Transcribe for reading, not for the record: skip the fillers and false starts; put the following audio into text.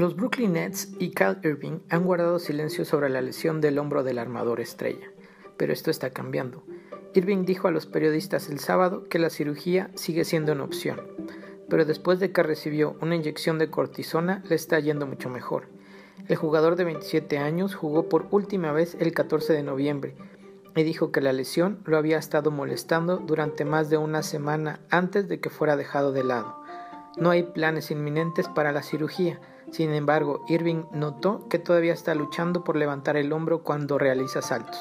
Los Brooklyn Nets y Kyrie Irving han guardado silencio sobre la lesión del hombro del armador estrella, pero esto está cambiando. Irving dijo a los periodistas el sábado que la cirugía sigue siendo una opción, pero después de que recibió una inyección de cortisona le está yendo mucho mejor. El jugador de 27 años jugó por última vez el 14 de noviembre y dijo que la lesión lo había estado molestando durante más de una semana antes de que fuera dejado de lado. No hay planes inminentes para la cirugía. Sin embargo, Irving notó que todavía está luchando por levantar el hombro cuando realiza saltos.